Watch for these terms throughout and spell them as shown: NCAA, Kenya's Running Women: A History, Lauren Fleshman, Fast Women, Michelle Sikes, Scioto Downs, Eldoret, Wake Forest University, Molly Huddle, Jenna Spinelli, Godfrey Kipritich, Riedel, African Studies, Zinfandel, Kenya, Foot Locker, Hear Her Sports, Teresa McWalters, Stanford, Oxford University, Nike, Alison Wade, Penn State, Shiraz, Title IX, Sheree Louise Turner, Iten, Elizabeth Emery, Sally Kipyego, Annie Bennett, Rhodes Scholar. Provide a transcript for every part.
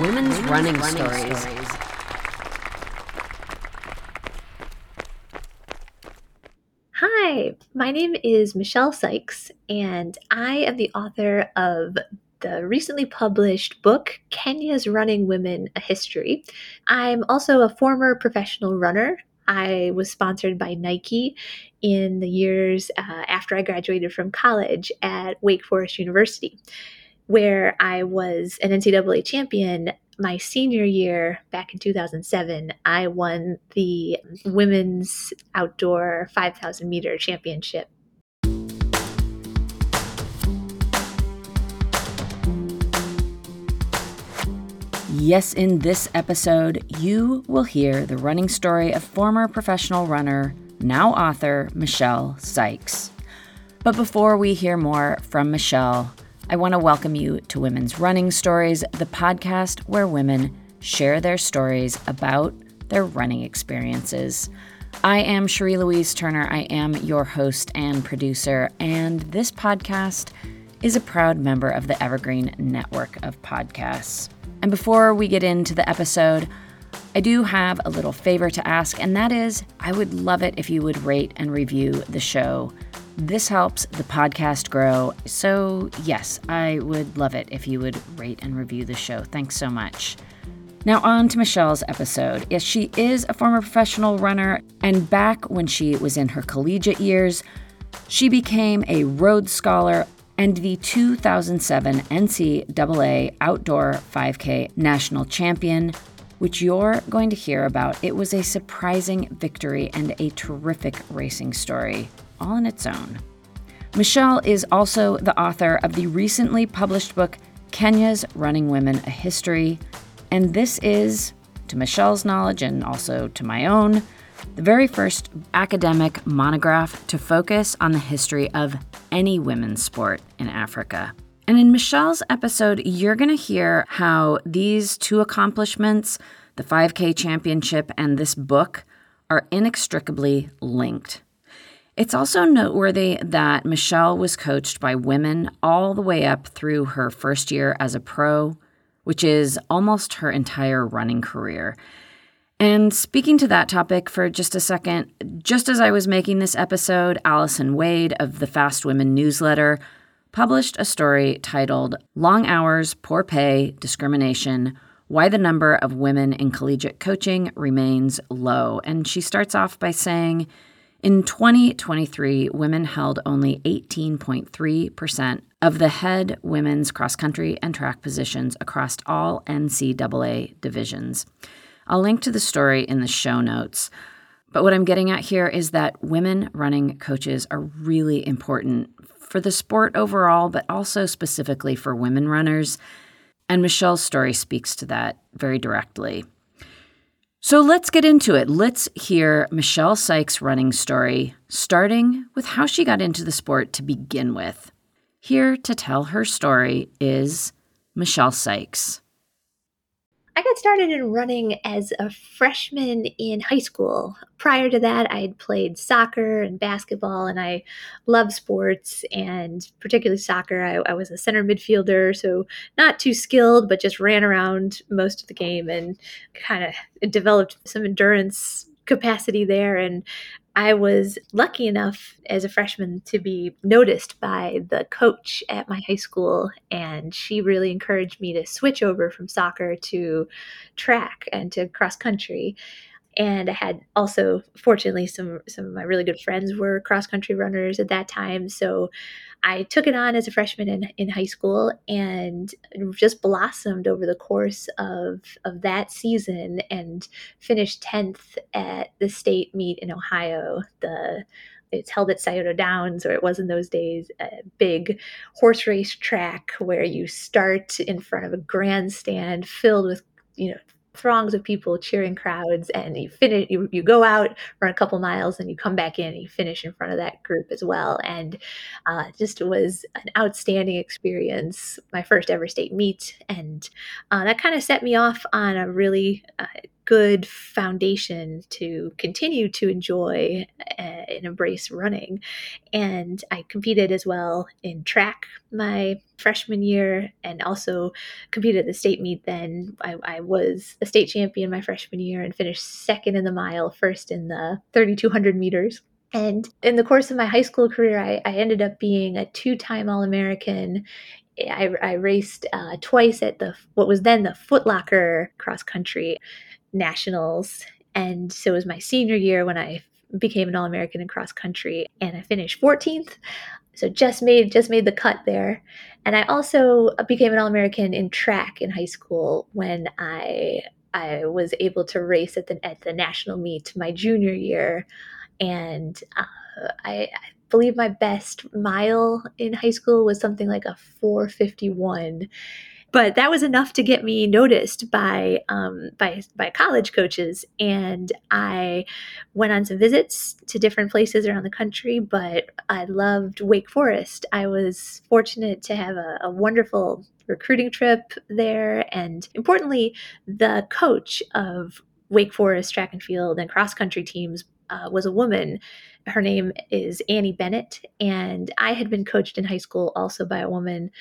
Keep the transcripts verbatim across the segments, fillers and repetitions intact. Women's running, running stories. stories. Hi, my name is Michelle Sikes, and I am the author of the recently published book, Kenya's Running Women: A History. I'm also a former professional runner. I was sponsored by Nike in the years uh, after I graduated from college at Wake Forest University, where I was an N C double A champion. My senior year, back in two thousand seven, I won the Women's Outdoor five thousand meter championship. Yes, in this episode, you will hear the running story of former professional runner, now author, Michelle Sikes. But before we hear more from Michelle, I want to welcome you to Women's Running Stories, the podcast where women share their stories about their running experiences. I am Sheree Louise Turner. I am your host and producer, and this podcast is a proud member of the Evergreen Network of Podcasts. And before we get into the episode, I do have a little favor to ask, and that is I would love it if you would rate and review the show. This helps the podcast grow. So yes, I would love it if you would rate and review the show. Thanks so much. Now on to Michelle's episode. Yes, she is a former professional runner, and back when she was in her collegiate years, she became a Rhodes Scholar and the two thousand seven N C double A Outdoor five K National Champion, which you're going to hear about. It was a surprising victory and a terrific racing story, all on its own. Michelle is also the author of the recently published book, Kenya's Running Women: A History, and this is, to Michelle's knowledge and also to my own, the very first academic monograph to focus on the history of any women's sport in Africa. And in Michelle's episode, you're going to hear how these two accomplishments, the five K championship and this book, are inextricably linked. It's also noteworthy that Michelle was coached by women all the way up through her first year as a pro, which is almost her entire running career. And speaking to that topic for just a second, just as I was making this episode, Alison Wade of the Fast Women newsletter published a story titled Long Hours, Poor Pay, Discrimination, Why the Number of Women in Collegiate Coaching Remains Low. And she starts off by saying, in twenty twenty-three, women held only eighteen point three percent of the head women's cross-country and track positions across all N C double A divisions. I'll link to the story in the show notes. But what I'm getting at here is that women running coaches are really important for the sport overall, but also specifically for women runners. And Michelle's story speaks to that very directly. So let's get into it. Let's hear Michelle Sikes' running story, starting with how she got into the sport to begin with. Here to tell her story is Michelle Sikes. I got started in running as a freshman in high school. Prior to that, I had played soccer and basketball, and I love sports, and particularly soccer. I, I was a center midfielder, so not too skilled, but just ran around most of the game and kind of developed some endurance capacity there. And I was lucky enough as a freshman to be noticed by the coach at my high school, and she really encouraged me to switch over from soccer to track and to cross country. And I had also, fortunately, some, some of my really good friends were cross-country runners at that time. So I took it on as a freshman in, in high school and just blossomed over the course of, of that season and finished tenth at the state meet in Ohio. The It's held at Scioto Downs, or it was in those days, a big horse race track where you start in front of a grandstand filled with, you know, throngs of people, cheering crowds, and you finish, you, you go out, run a couple miles, and you come back in and you finish in front of that group as well. And uh, just was an outstanding experience, my first ever state meet. And uh, that kind of set me off on a really uh, good foundation to continue to enjoy and embrace running. And I competed as well in track my freshman year and also competed at the state meet then. I, I was a state champion my freshman year and finished second in the mile, first in the thirty-two hundred meters. And in the course of my high school career, I, I ended up being a two-time All-American. I, I raced uh, twice at the what was then the Foot Locker cross-country nationals. And so it was my senior year when I became an All-American in cross-country, and I finished fourteenth. So just made just made the cut there. And I also became an All-American in track in high school when I I was able to race at the at the national meet my junior year. And uh, I, I believe my best mile in high school was something like a four fifty-one. But that was enough to get me noticed by um, by by college coaches, and I went on some visits to different places around the country. But I loved Wake Forest. I was fortunate to have a, a wonderful recruiting trip there, and importantly, the coach of Wake Forest track and field and cross country teams uh, was a woman. Her name is Annie Bennett, and I had been coached in high school also by a woman.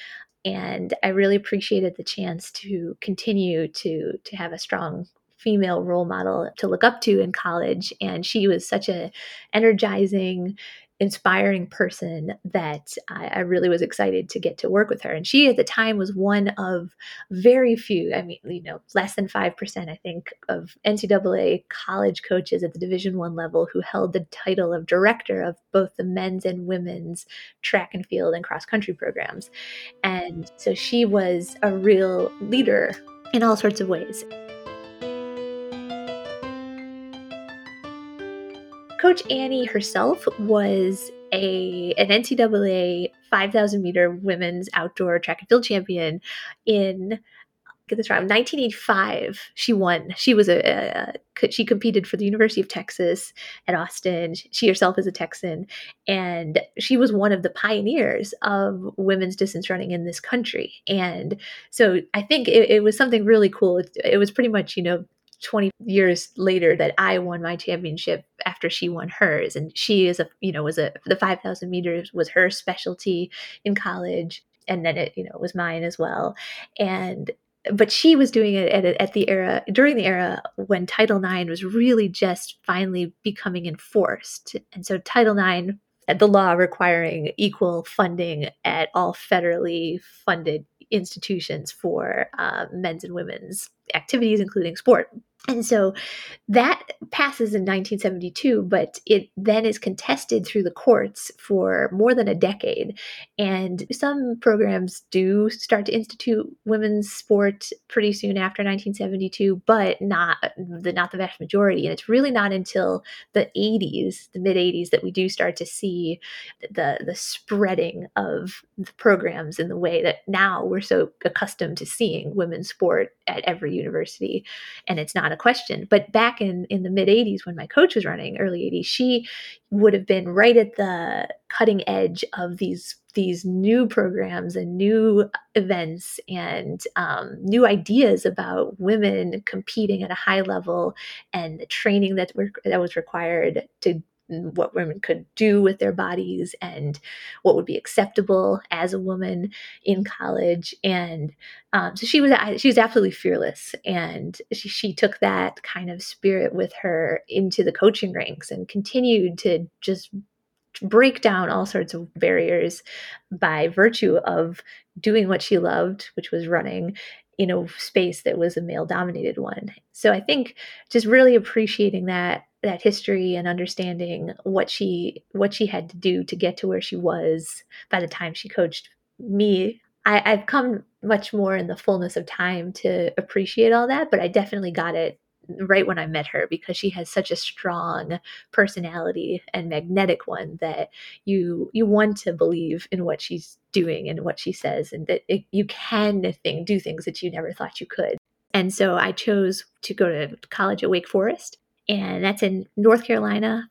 And I really appreciated the chance to continue to to have a strong female role model to look up to in college. And she was such an energizing, inspiring person that I, I really was excited to get to work with her. And she at the time was one of very few, I mean, you know, less than five percent, I think, of N C double A college coaches at the Division I level who held the title of director of both the men's and women's track and field and cross country programs. And so she was a real leader in all sorts of ways. Coach Annie herself was a an N C double A five thousand meter women's outdoor track and field champion in, get this right, nineteen eighty-five. She won. She was a, a she competed for the University of Texas at Austin. She herself is a Texan, and she was one of the pioneers of women's distance running in this country. And so I think it, it was something really cool. It, it was pretty much, you know, twenty years later that I won my championship after she won hers. And she is a, you know, was a, the five thousand meters was her specialty in college. And then it, you know, was mine as well. And, but she was doing it at, at the era, during the era when Title nine was really just finally becoming enforced. And so Title nine, the law requiring equal funding at all federally funded institutions for uh, men's and women's activities, including sport. And so that passes in nineteen seventy-two, but it then is contested through the courts for more than a decade. And some programs do start to institute women's sport pretty soon after nineteen seventy-two, but not the, not the vast majority. And it's really not until the eighties, the mid-eighties, that we do start to see the, the spreading of the programs in the way that now we're so accustomed to seeing women's sport at every university. And it's not a question. But back in, in the mid-eighties, when my coach was running, early eighties, she would have been right at the cutting edge of these these new programs and new events and um, new ideas about women competing at a high level and the training that were, that was required to what women could do with their bodies and what would be acceptable as a woman in college. And um, so she was, she was absolutely fearless, and she, she took that kind of spirit with her into the coaching ranks and continued to just break down all sorts of barriers by virtue of doing what she loved, which was running, in a space that was a male-dominated one. So I think just really appreciating that that history and understanding what she what she had to do to get to where she was by the time she coached me. I, I've come much more in the fullness of time to appreciate all that, but I definitely got it right when I met her because she has such a strong personality and magnetic one that you you want to believe in what she's doing and what she says, and that it, you can think, do things that you never thought you could. And so I chose to go to college at Wake Forest, and that's in North Carolina.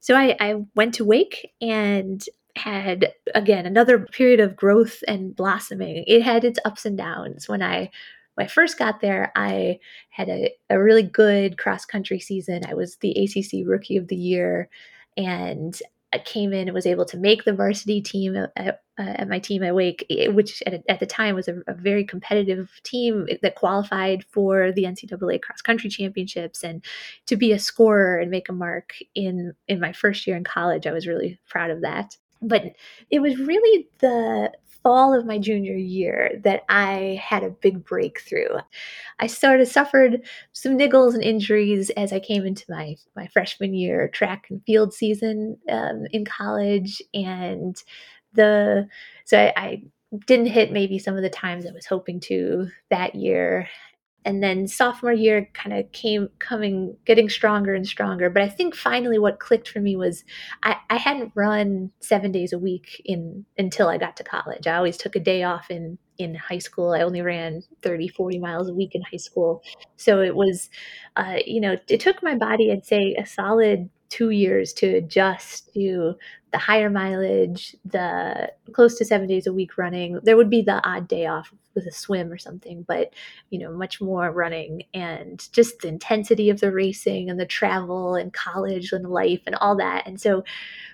So I, I went to Wake and had, again, another period of growth and blossoming. It had its ups and downs. When I When I first got there, I had a, a really good cross-country season. I was the A C C Rookie of the Year, and I came in and was able to make the varsity team at, at my team at Wake, which at, at the time was a, a very competitive team that qualified for the N C double A cross-country championships. And to be a scorer and make a mark in, in my first year in college, I was really proud of that. But it was really the fall of my junior year that I had a big breakthrough. I sort of suffered some niggles and injuries as I came into my, my freshman year track and field season um, in college. And the so I, I didn't hit maybe some of the times I was hoping to that year. And then sophomore year kind of came coming, getting stronger and stronger. But I think finally what clicked for me was I, I hadn't run seven days a week in until I got to college. I always took a day off in, in high school. I only ran thirty, forty miles a week in high school. So it was, uh, you know, it took my body, I'd say, a solid two years to adjust to the higher mileage, the close to seven days a week running. There would be the odd day off with a swim or something, but, you know, much more running and just the intensity of the racing and the travel and college and life and all that. And so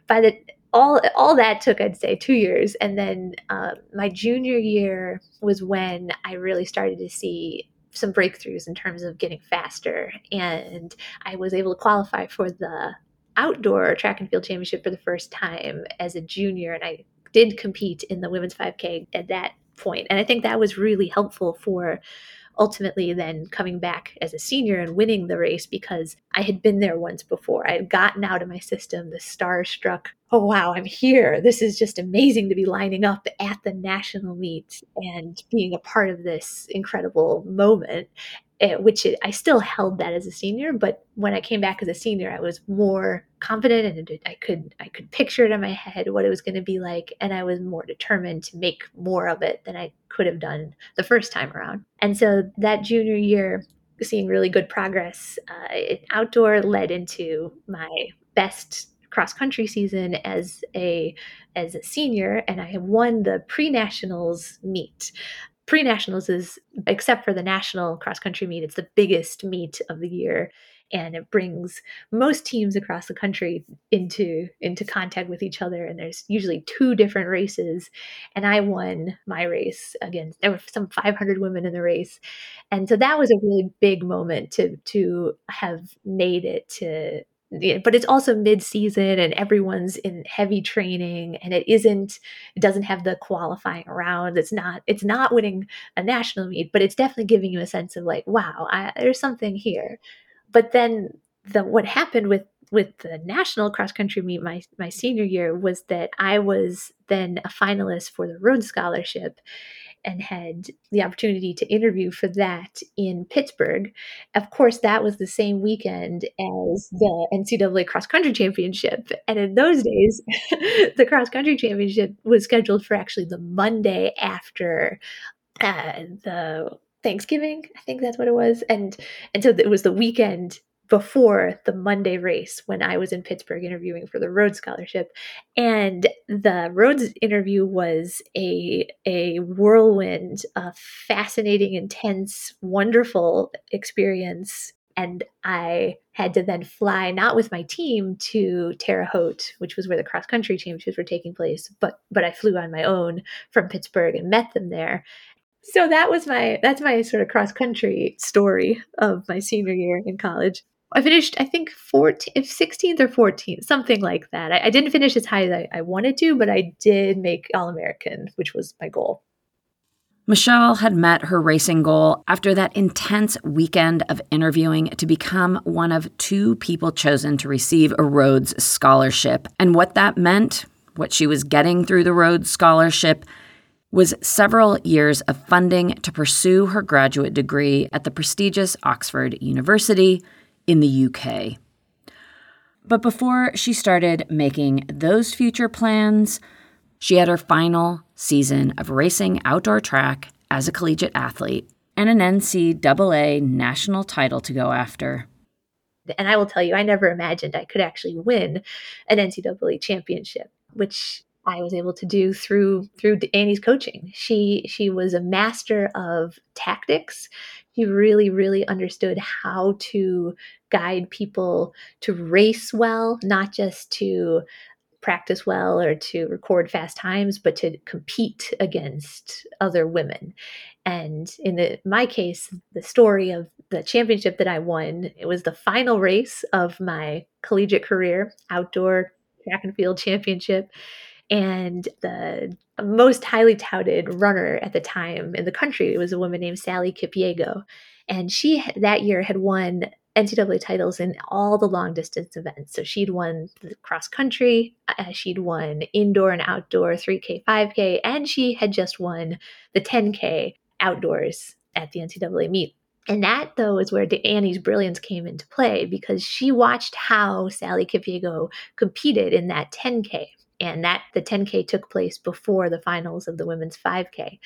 by the all all that took, I'd say, two years. And then uh, my junior year was when I really started to see some breakthroughs in terms of getting faster. And I was able to qualify for the outdoor track and field championship for the first time as a junior. And I did compete in the women's five K at that point. And I think that was really helpful for ultimately then coming back as a senior and winning the race, because I had been there once before. I had gotten out of my system the starstruck, oh, wow, I'm here. This is just amazing to be lining up at the national meet and being a part of this incredible moment. Which it, I still held that as a senior, but when I came back as a senior, I was more confident and I could I could picture it in my head what it was going to be like, and I was more determined to make more of it than I could have done the first time around. And so that junior year, seeing really good progress uh, in outdoor led into my best cross-country season as a as a senior, and I won the pre-nationals meet. Pre-nationals is, except for the national cross-country meet, it's the biggest meet of the year, and it brings most teams across the country into into contact with each other, and there's usually two different races, and I won my race. Again, there were some five hundred women in the race, and so that was a really big moment to to have made it to. But it's also mid-season and everyone's in heavy training, and it isn't, it doesn't have the qualifying round. It's not, it's not winning a national meet, but it's definitely giving you a sense of like, wow, I, there's something here. But then the, what happened with, with the national cross-country meet my, my senior year was that I was then a finalist for the Rhodes Scholarship and had the opportunity to interview for that in Pittsburgh. Of course, that was the same weekend as the N C double A cross-country championship. And in those days, the cross-country championship was scheduled for actually the Monday after uh, the Thanksgiving. I think that's what it was. And, and so it was the weekend before the Monday race when I was in Pittsburgh interviewing for the Rhodes Scholarship. And the Rhodes interview was a a whirlwind, a fascinating, intense, wonderful experience. And I had to then fly, not with my team, to Terre Haute, which was where the cross-country championships were taking place, but but I flew on my own from Pittsburgh and met them there. So that was my, that's my sort of cross-country story of my senior year in college. I finished, I think, fourteenth, sixteenth or fourteenth, something like that. I, I didn't finish as high as I, I wanted to, but I did make All-American, which was my goal. Michelle had met her racing goal after that intense weekend of interviewing to become one of two people chosen to receive a Rhodes Scholarship. And what that meant, what she was getting through the Rhodes Scholarship, was several years of funding to pursue her graduate degree at the prestigious Oxford University in the U K. But before she started making those future plans, she had her final season of racing outdoor track as a collegiate athlete and an N C double A national title to go after. And I will tell you, I never imagined I could actually win an N C double A championship, which I was able to do through through Annie's coaching. She she was a master of tactics. She really, really understood how to guide people to race well, not just to practice well or to record fast times, but to compete against other women. And in the, my case, the story of the championship that I won, it was the final race of my collegiate career, outdoor track and field championship. And the most highly touted runner at the time in the country was a woman named Sally Kipyego. And she that year had won N C double A titles in all the long distance events. So she'd won the cross country, uh, she'd won indoor and outdoor three K, five K, and she had just won the ten K outdoors at the N C double A meet. And that, though, is where Annie's brilliance came into play, because she watched how Sally Kipyego competed in that ten K. And that the ten K took place before the finals of the women's five K.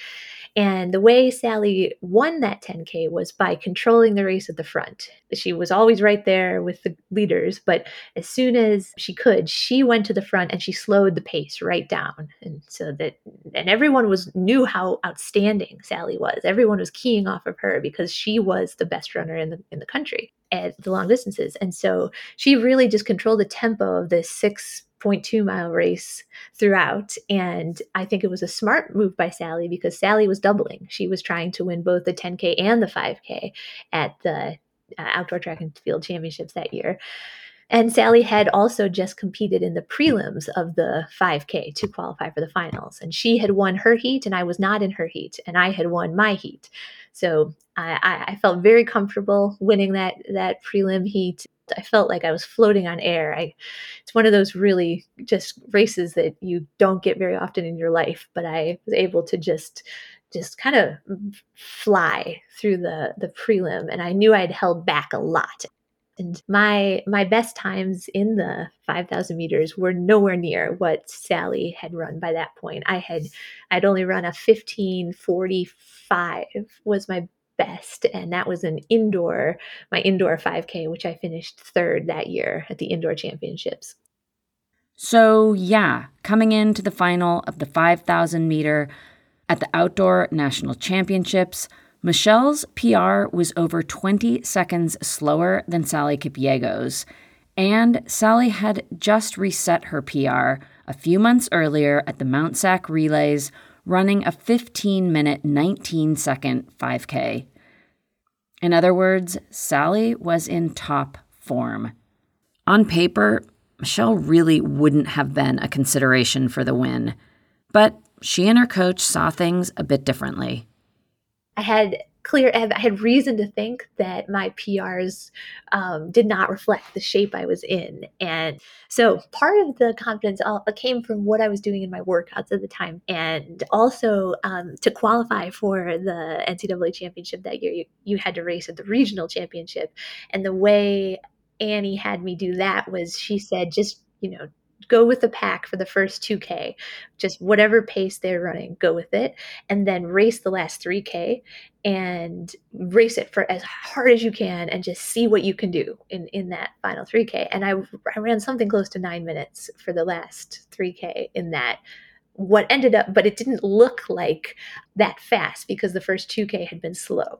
And the way Sally won that ten K was by controlling the race at the front. She was always right there with the leaders, but as soon as she could, she went to the front and she slowed the pace right down. And so that, and everyone was knew how outstanding Sally was. Everyone was keying off of her because she was the best runner in the in the country at the long distances. And so she really just controlled the tempo of this six point two mile race throughout. And I think it was a smart move by Sally because Sally was doubling. She was trying to win both the ten K and the five K at the uh, outdoor track and field championships that year. And Sally had also just competed in the prelims of the five K to qualify for the finals. And she had won her heat and I was not in her heat, and I had won my heat. So I, I felt very comfortable winning that, that prelim heat. I felt like I was floating on air. I, it's one of those really just races that you don't get very often in your life, but I was able to just just kind of fly through the, the prelim, and I knew I'd held back a lot. And my my best times in the five thousand meters were nowhere near what Sally had run by that point. I had I'd only run a fifteen forty-five was my best, and that was an indoor, my indoor five K, which I finished third that year at the indoor championships. So yeah, coming into the final of the five thousand meter at the outdoor national championships, Michelle's P R was over twenty seconds slower than Sally Kipyego's, and Sally had just reset her P R a few months earlier at the Mount Sac Relays, running a fifteen minute, nineteen second five K. In other words, Sally was in top form. On paper, Michelle really wouldn't have been a consideration for the win, but she and her coach saw things a bit differently. I had clear, I had reason to think that my P Rs um, did not reflect the shape I was in. And so part of the confidence all, came from what I was doing in my workouts at the time. And also um, to qualify for the N C double A championship that year, you, you had to race at the regional championship. And the way Annie had me do that was she said, just, you know, go with the pack for the first two K, just whatever pace they're running, go with it, and then race the last three K and race it for as hard as you can and just see what you can do in, in that final three K. And I, I ran something close to nine minutes for the last three K in that. What ended up, but it didn't look like that fast because the first two K had been slow.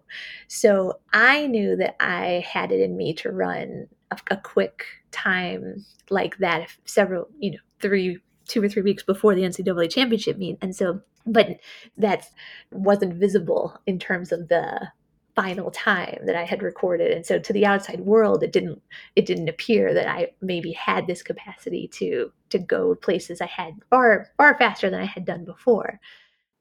So I knew that I had it in me to run a, a quick time like that several, you know, three, two or three weeks before the N C double A championship meet. And so, but that wasn't visible in terms of the final time that I had recorded. And so to the outside world, it didn't, it didn't appear that I maybe had this capacity to, to go places I had far, far faster than I had done before.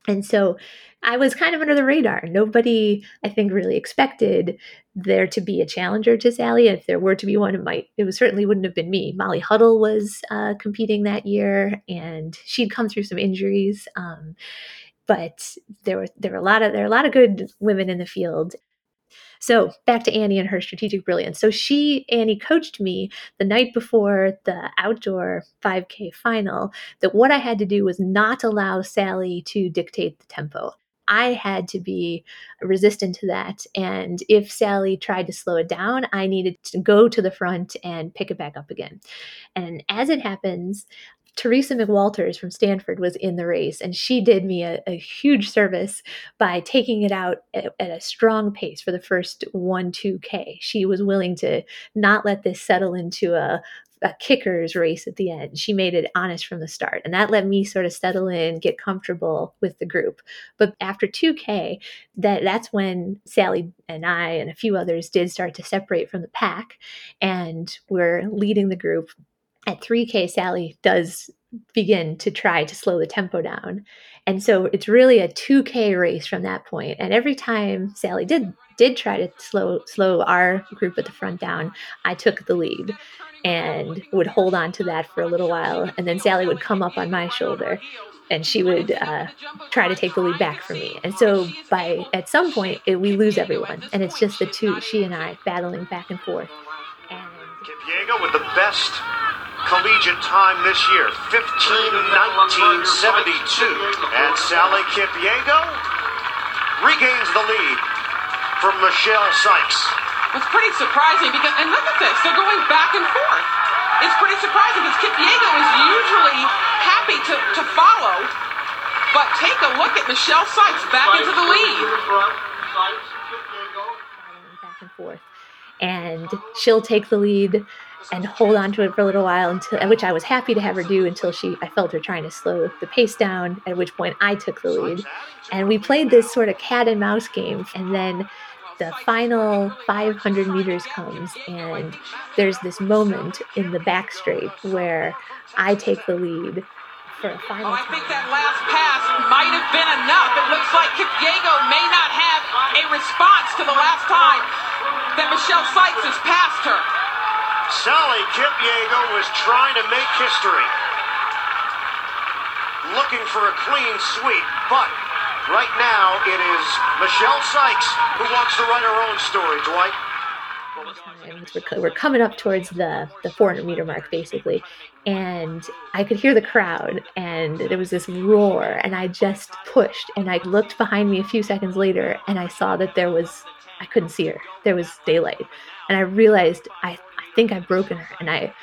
And so I was kind of under the radar. Nobody, I think, really expected there to be a challenger to Sally. If there were to be one, it might, it was, certainly wouldn't have been me. Molly Huddle was uh, competing that year, and she'd come through some injuries. Um, but there were there were a lot of there are a lot of good women in the field. So back to Annie and her strategic brilliance. So she, Annie, coached me the night before the outdoor five K final that what I had to do was not allow Sally to dictate the tempo. I had to be resistant to that. And if Sally tried to slow it down, I needed to go to the front and pick it back up again. And as it happens, Teresa McWalters from Stanford was in the race, and she did me a, a huge service by taking it out at, at a strong pace for the first one, two K. She was willing to not let this settle into a, a kicker's race at the end. She made it honest from the start, and that let me sort of settle in, get comfortable with the group. But after two K, that, that's when Sally and I and a few others did start to separate from the pack, and we're leading the group. At three K, Sally does begin to try to slow the tempo down. And so it's really a two K race from that point. And every time Sally did did try to slow slow our group at the front down, I took the lead and would hold on to that for a little while. And then Sally would come up on my shoulder, and she would uh, try to take the lead back from me. And so by at some point, it, we lose everyone. And it's just the two, she and I, battling back and forth. And Kipyego with the best collegiate time this year, fifteen nineteen seventy-two, and Sally Kipyego regains the lead from Michelle Sikes. It's pretty surprising because, and look at this, they're going back and forth. It's pretty surprising because Kipyego is usually happy to, to follow, but take a look at Michelle Sikes back into the lead. Back and forth, and she'll take the lead and hold on to it for a little while, until, which I was happy to have her do until she, I felt her trying to slow the pace down, at which point I took the lead. And we played this sort of cat and mouse game. And then the final five hundred meters comes, and there's this moment in the back straight where I take the lead for a final oh, I think that last pass might have been enough. It looks like Kipyego may not have a response to the last time that Michelle Sikes has passed her. Sally Kipyego was trying to make history, looking for a clean sweep, but right now it is Michelle Sikes who wants to write her own story, Dwight. We're coming up towards the, the four hundred meter mark, basically, and I could hear the crowd, and there was this roar, and I just pushed, and I looked behind me a few seconds later, and I saw that there was, I couldn't see her, there was daylight, and I realized I think I've broken her, and I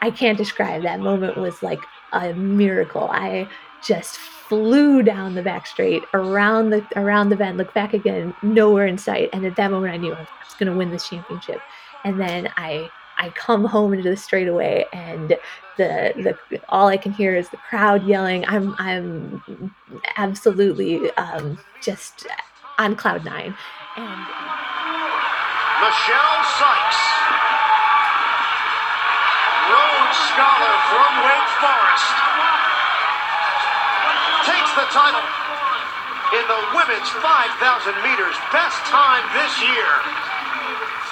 I can't describe that moment. Was like a miracle. I just flew down the back straight, around the around the bend, looked back again, nowhere in sight, and at that moment I knew I was going to win this championship. And then I I come home into the straightaway, and the the all I can hear is the crowd yelling. I'm I'm absolutely um, just on cloud nine. And Michelle Sikes, Rhodes Scholar from Wake Forest, takes the title in the women's five thousand meters, best time this year,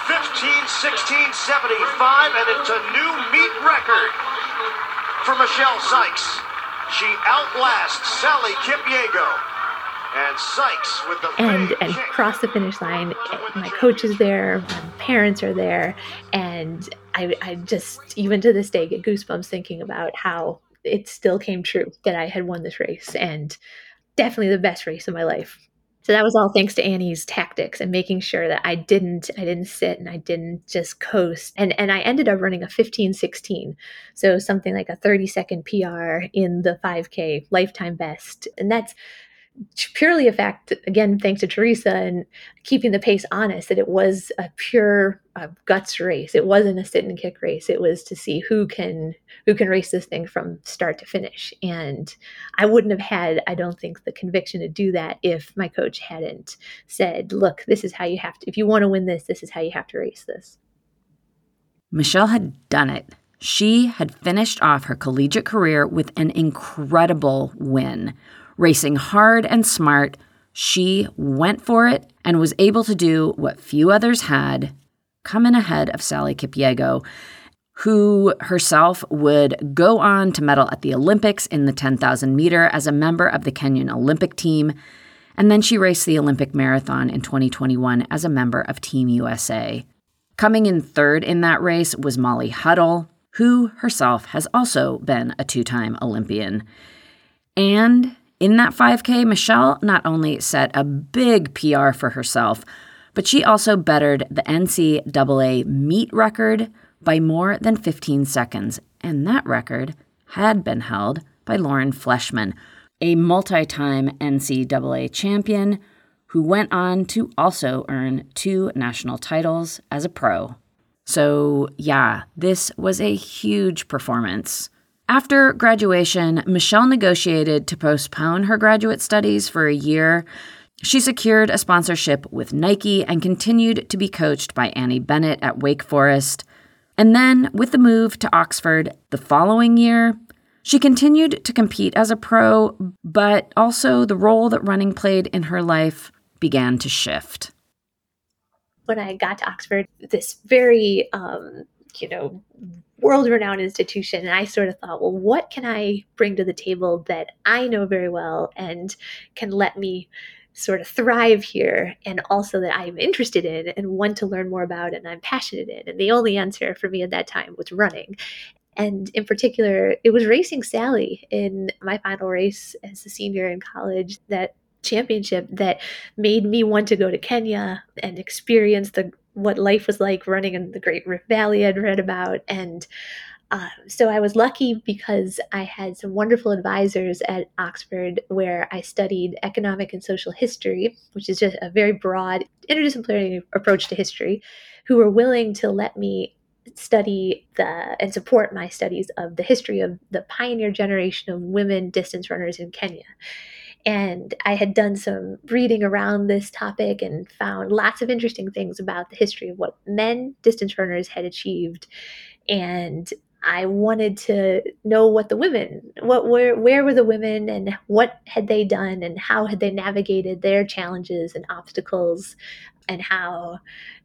fifteen sixteen seventy-five, and it's a new meet record for Michelle Sikes. She outlasts Sally Kipyego, and Sikes with the and and cross the finish line. My coach is there, my parents are there, and I, I just, even to this day, get goosebumps thinking about how it still came true that I had won this race, and definitely the best race of my life. So that was all thanks to Annie's tactics and making sure that I didn't, I didn't sit and I didn't just coast. And and I ended up running a fifteen sixteen, so something like a thirty second P R in the five K, lifetime best, and that's purely a fact, again, thanks to Teresa and keeping the pace honest, that it was a pure uh, guts race. It wasn't a sit and kick race. It was to see who can who can race this thing from start to finish. And I wouldn't have had, I don't think, the conviction to do that if my coach hadn't said, look, this is how you have to, if you want to win this, this is how you have to race this. Michelle had done it. She had finished off her collegiate career with an incredible win, Racing hard and smart, she went for it and was able to do what few others had, come in ahead of Sally Kipyego, who herself would go on to medal at the Olympics in the ten thousand meter as a member of the Kenyan Olympic team, and then she raced the Olympic Marathon in twenty twenty-one as a member of Team U S A. Coming in third in that race was Molly Huddle, who herself has also been a two-time Olympian. And in that five K, Michelle not only set a big P R for herself, but she also bettered the N C double A meet record by more than fifteen seconds, and that record had been held by Lauren Fleshman, a multi-time N C double A champion who went on to also earn two national titles as a pro. So yeah, this was a huge performance. After graduation, Michelle negotiated to postpone her graduate studies for a year. She secured a sponsorship with Nike and continued to be coached by Annie Bennett at Wake Forest. And then, with the move to Oxford the following year, she continued to compete as a pro, but also the role that running played in her life began to shift. When I got to Oxford, this very, um, you know, world-renowned institution, and I sort of thought, well, what can I bring to the table that I know very well and can let me sort of thrive here, and also that I'm interested in and want to learn more about and I'm passionate in? And the only answer for me at that time was running. And in particular, it was racing Sally in my final race as a senior in college, that championship that made me want to go to Kenya and experience the what life was like running in the Great Rift Valley I'd read about. And Um, so I was lucky because I had some wonderful advisors at Oxford, where I studied economic and social history, which is just a very broad interdisciplinary approach to history, who were willing to let me study the and support my studies of the history of the pioneer generation of women distance runners in Kenya. And I had done some reading around this topic and found lots of interesting things about the history of what men distance runners had achieved, and I wanted to know what the women, what where where were the women and what had they done and how had they navigated their challenges and obstacles, and how,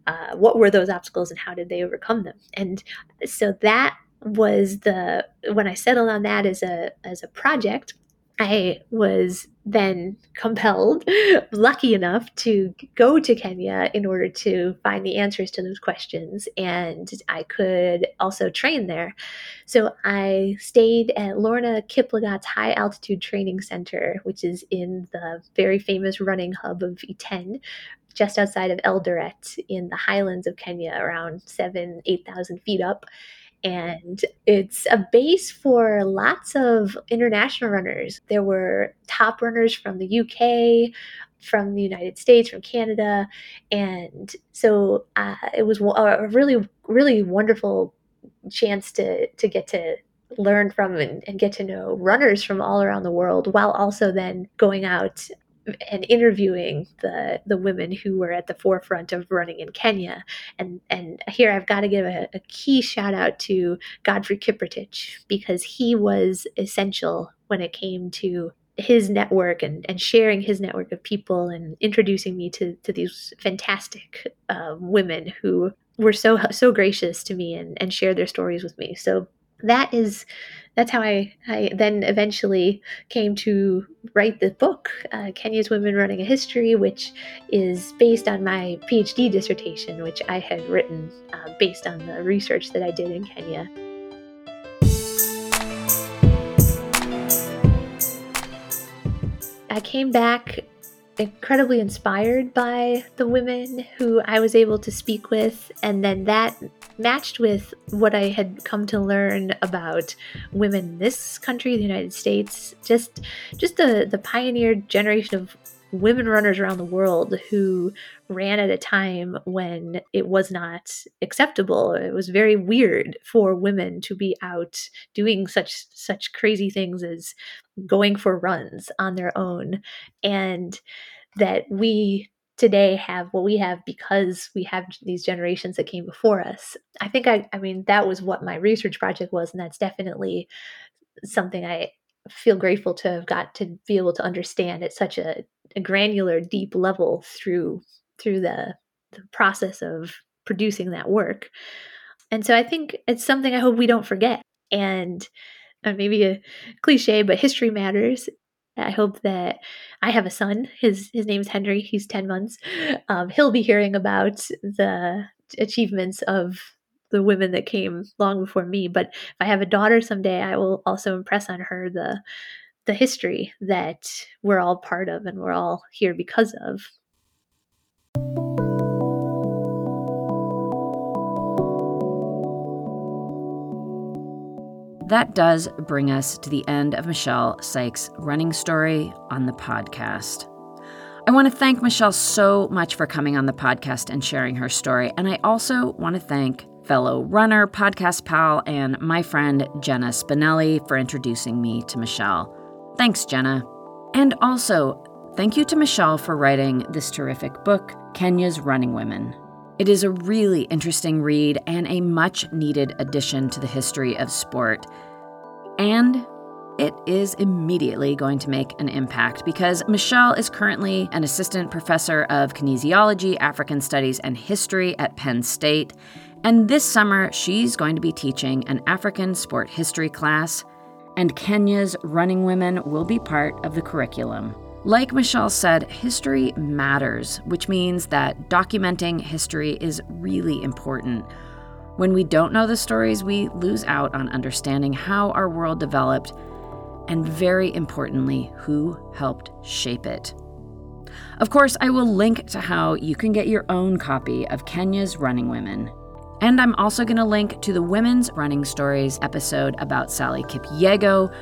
uh, what were those obstacles and how did they overcome them? And so that was the, when I settled on that as a as a project, I was then compelled, lucky enough, to go to Kenya in order to find the answers to those questions. And I could also train there. So I stayed at Lorna Kiplagat's High Altitude Training Center, which is in the very famous running hub of Iten, just outside of Eldoret in the highlands of Kenya, around seven, eight thousand feet up. And it's a base for lots of international runners. There were top runners from the U K, from the United States, from Canada. And so uh, it was a really, really wonderful chance to, to get to learn from and, and get to know runners from all around the world, while also then going out and interviewing the the women who were at the forefront of running in Kenya. And and here I've got to give a, a key shout out to Godfrey Kipritich, because he was essential when it came to his network and, and sharing his network of people and introducing me to, to these fantastic uh, women who were so so gracious to me and, and shared their stories with me. So that is, that's how I, I then eventually came to write the book, uh, Kenya's Women Running a History, which is based on my PhD dissertation, which I had written uh, based on the research that I did in Kenya. I came back incredibly inspired by the women who I was able to speak with, and then that matched with what I had come to learn about women in this country, the United States, just just the, the pioneer generation of women runners around the world who ran at a time when it was not acceptable. It was very weird for women to be out doing such such crazy things as going for runs on their own, and that we today have what we have because we have these generations that came before us. I think I, I mean, that was what my research project was, and that's definitely something I feel grateful to have got to be able to understand at such a, a granular, deep level through through the, the process of producing that work. And so I think it's something I hope we don't forget. And uh, maybe a cliche, but history matters. I hope that I have a son. His his name is Henry. He's ten months. Um, he'll be hearing about the achievements of the women that came long before me. But if I have a daughter someday, I will also impress on her the the history that we're all part of and we're all here because of. That does bring us to the end of Michelle Sikes' running story on the podcast. I want to thank Michelle so much for coming on the podcast and sharing her story. And I also want to thank fellow runner, podcast pal, and my friend Jenna Spinelli for introducing me to Michelle. Thanks, Jenna. And also, thank you to Michelle for writing this terrific book, Kenya's Running Women. It is a really interesting read and a much-needed addition to the history of sport. And it is immediately going to make an impact because Michelle is currently an assistant professor of kinesiology, African studies, and history at Penn State. And this summer, she's going to be teaching an African sport history class, and Kenya's Running Women will be part of the curriculum. Like Michelle said, history matters, which means that documenting history is really important. When we don't know the stories, we lose out on understanding how our world developed and, very importantly, who helped shape it. Of course, I will link to how you can get your own copy of Kenya's Running Women. And I'm also going to link to the Women's Running Stories episode about Sally Kipyego.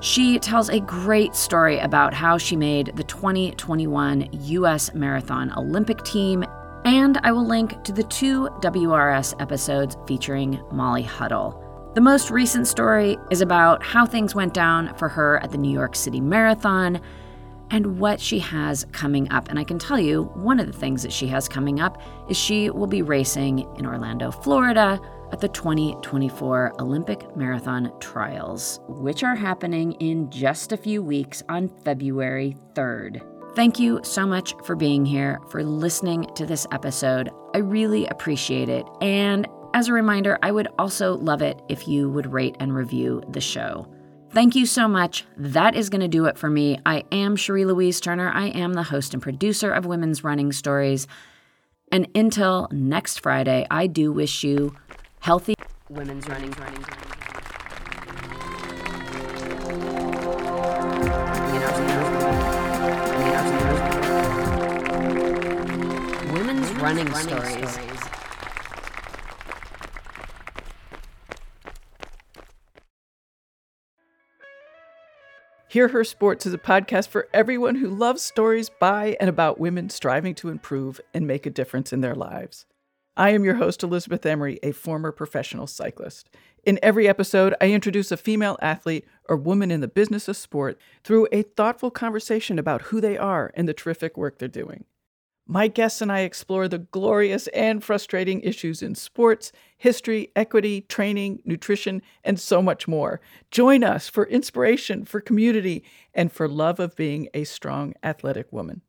She tells a great story about how she made the twenty twenty-one U S Marathon Olympic team, and I will link to the two W R S episodes featuring Molly Huddle. The most recent story is about how things went down for her at the New York City Marathon and what she has coming up. And I can tell you, one of the things that she has coming up is she will be racing in Orlando, Florida, at the twenty twenty-four Olympic Marathon Trials, which are happening in just a few weeks on February third. Thank you so much for being here, for listening to this episode. I really appreciate it. And as a reminder, I would also love it if you would rate and review the show. Thank you so much. That is going to do it for me. I am Sheree Louise Turner. I am the host and producer of Women's Running Stories. And until next Friday, I do wish you healthy women's running, running, running. Women's running, running stories. stories. Hear Her Sports is a podcast for everyone who loves stories by and about women striving to improve and make a difference in their lives. I am your host, Elizabeth Emery, a former professional cyclist. In every episode, I introduce a female athlete or woman in the business of sport through a thoughtful conversation about who they are and the terrific work they're doing. My guests and I explore the glorious and frustrating issues in sports, history, equity, training, nutrition, and so much more. Join us for inspiration, for community, and for love of being a strong athletic woman.